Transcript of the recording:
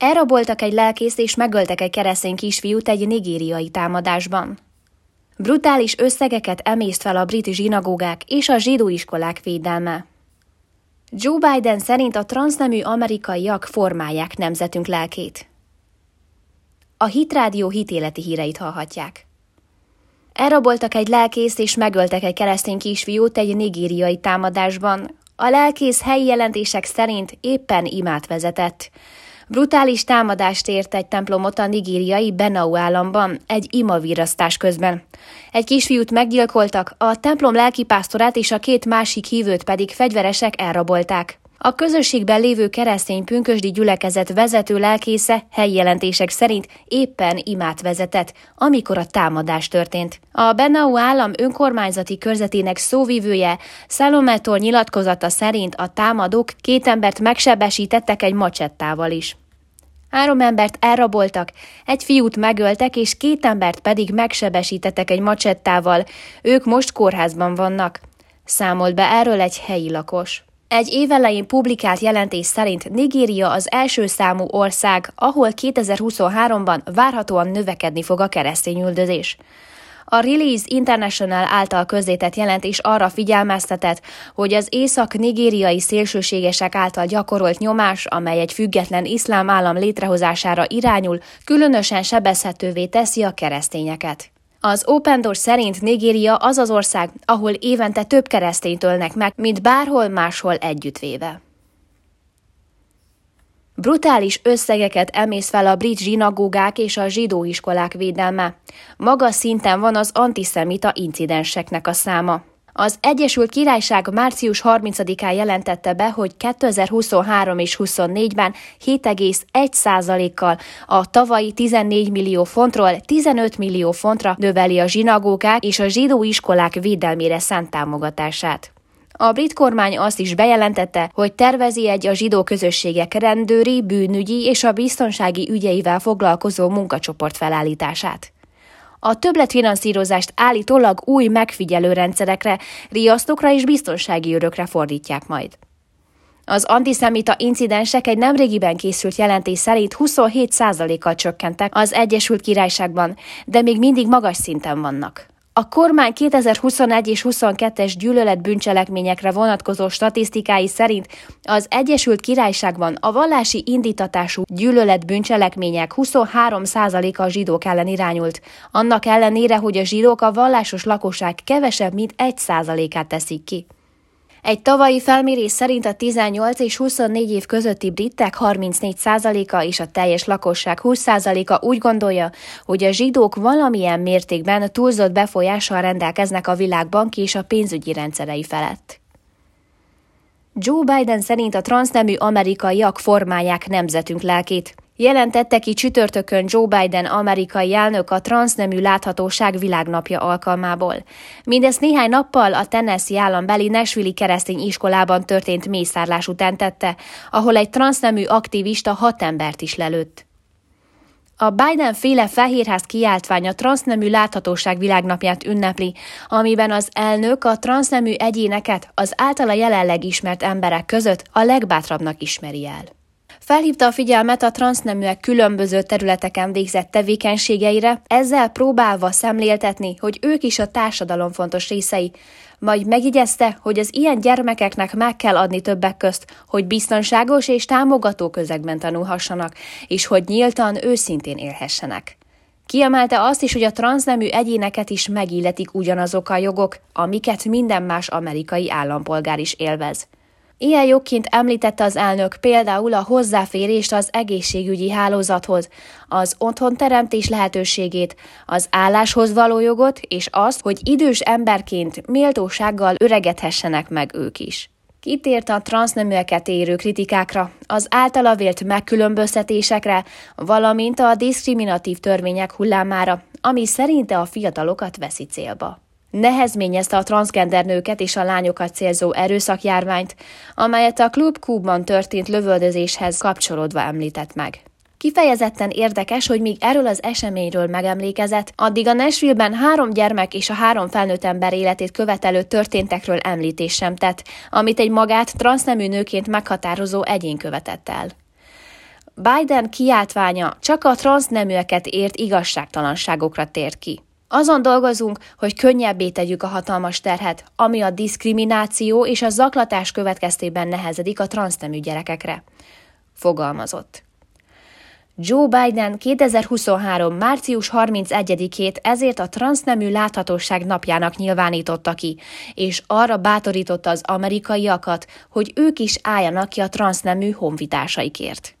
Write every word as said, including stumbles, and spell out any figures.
Elraboltak egy lelkészt és megöltek egy keresztény kisfiút egy nigériai támadásban. Brutális összegeket emészt fel a brit zsinagógák és a zsidó iskolák védelme. Joe Biden szerint a transznemű amerikaiak formálják nemzetünk lelkét. A Hitrádió hitéleti híreit hallhatják. Elraboltak egy lelkészt és megöltek egy keresztény kisfiút egy nigériai támadásban. A lelkész helyi jelentések szerint éppen imát vezetett. Brutális támadást ért egy templomot a nigériai Benue államban, egy imavirrasztás közben. Egy kisfiút meggyilkoltak, a templom lelkipásztorát és a két másik hívőt pedig fegyveresek elrabolták. A közösségben lévő keresztény pünkösdi gyülekezet vezető lelkésze helyi jelentések szerint éppen imát vezetett, amikor a támadás történt. A Benue állam önkormányzati körzetének szóvivője Salome-tól nyilatkozata szerint a támadók két embert megsebesítettek egy macsettával is. Három embert elraboltak, egy fiút megöltek és két embert pedig megsebesítettek egy macsettával, ők most kórházban vannak. Számolt be erről egy helyi lakos. Egy év elején publikált jelentés szerint Nigéria az első számú ország, ahol kétezer-huszonháromban várhatóan növekedni fog a keresztény üldözés. A Release International által közzétett jelentés arra figyelmeztetett, hogy az észak-nigériai szélsőségesek által gyakorolt nyomás, amely egy független iszlám állam létrehozására irányul, különösen sebezhetővé teszi a keresztényeket. Az Open Door szerint Nigéria az az ország, ahol évente több keresztényt ölnek meg, mint bárhol máshol együttvéve. Brutális összegeket emész fel a brit zsinagógák és a zsidó iskolák védelme. Magas szinten van az antiszemita incidenseknek a száma. Az Egyesült Királyság március harmincadikán jelentette be, hogy kétezer-huszonhárom és huszonnégyben hét egész egy százalékkal a tavalyi tizennégy millió fontról tizenöt millió fontra növeli a zsinagógák és a zsidó iskolák védelmére szánt támogatását. A brit kormány azt is bejelentette, hogy tervezi egy a zsidó közösségek rendőri, bűnügyi és a biztonsági ügyeivel foglalkozó munkacsoport felállítását. A többletfinanszírozást állítólag új megfigyelő rendszerekre, riasztókra és biztonsági őrökre fordítják majd. Az antiszemita incidensek egy nemrégiben készült jelentés szerint huszonhét százalékkal csökkentek az Egyesült Királyságban, de még mindig magas szinten vannak. A kormány kétezer-huszonegy és huszonkettes gyűlöletbűncselekményekre vonatkozó statisztikái szerint az Egyesült Királyságban a vallási indítatású gyűlöletbűncselekmények huszonhárom százaléka a zsidók ellen irányult, annak ellenére, hogy a zsidók a vallásos lakosság kevesebb, mint egy százalékát teszik ki. Egy tavalyi felmérés szerint a tizennyolc és huszonnégy év közötti britek harmincnégy százaléka és a teljes lakosság húsz százaléka úgy gondolja, hogy a zsidók valamilyen mértékben túlzott befolyással rendelkeznek a világbanki és a pénzügyi rendszerei felett. Joe Biden szerint a transznemű amerikaiak formálják nemzetünk lelkét. Jelentette ki csütörtökön Joe Biden amerikai elnök a transznemű láthatóság világnapja alkalmából. Mindezt néhány nappal a Tennessee állambeli Nashville-i keresztény iskolában történt mészárlás után tette, ahol egy transznemű aktivista hat embert is lelőtt. A Biden-féle fehérház kiáltványa transznemű láthatóság világnapját ünnepli, amiben az elnök a transznemű egyéneket az általa jelenleg ismert emberek között a legbátrabbnak ismeri el. Felhívta a figyelmet a transzneműek különböző területeken végzett tevékenységeire, ezzel próbálva szemléltetni, hogy ők is a társadalom fontos részei. Majd megjegyezte, hogy az ilyen gyermekeknek meg kell adni többek közt, hogy biztonságos és támogató közegben tanulhassanak, és hogy nyíltan, őszintén élhessenek. Kiemelte azt is, hogy a transznemű egyéneket is megilletik ugyanazok a jogok, amiket minden más amerikai állampolgár is élvez. Ilyen jogként említette az elnök például a hozzáférést az egészségügyi hálózathoz, az otthonteremtés lehetőségét, az álláshoz való jogot és azt, hogy idős emberként méltósággal öregedhessenek meg ők is. Kitért a transzneműeket érő kritikákra, az általa vélt megkülönböztetésekre, valamint a diszkriminatív törvények hullámára, ami szerinte a fiatalokat veszi célba. Nehezményezte a transzgender nőket és a lányokat célzó erőszakjárványt, amelyet a Club Q-ban történt lövöldözéshez kapcsolódva említett meg. Kifejezetten érdekes, hogy míg erről az eseményről megemlékezett, addig a Nashville-ben három gyermek és a három felnőtt ember életét követelő történtekről említést sem tett, amit egy magát transznemű nőként meghatározó egyén követett el. Biden kiáltványa csak a transzneműeket ért igazságtalanságokra tér ki. Azon dolgozunk, hogy könnyebbé tegyük a hatalmas terhet, ami a diszkrimináció és a zaklatás következtében nehezedik a transznemű gyerekekre, fogalmazott. Joe Biden kétezer-huszonhárom. március harmincegyedikét ezért a transznemű láthatóság napjának nyilvánította ki, és arra bátorította az amerikaiakat, hogy ők is álljanak ki a transznemű honvitársaikért.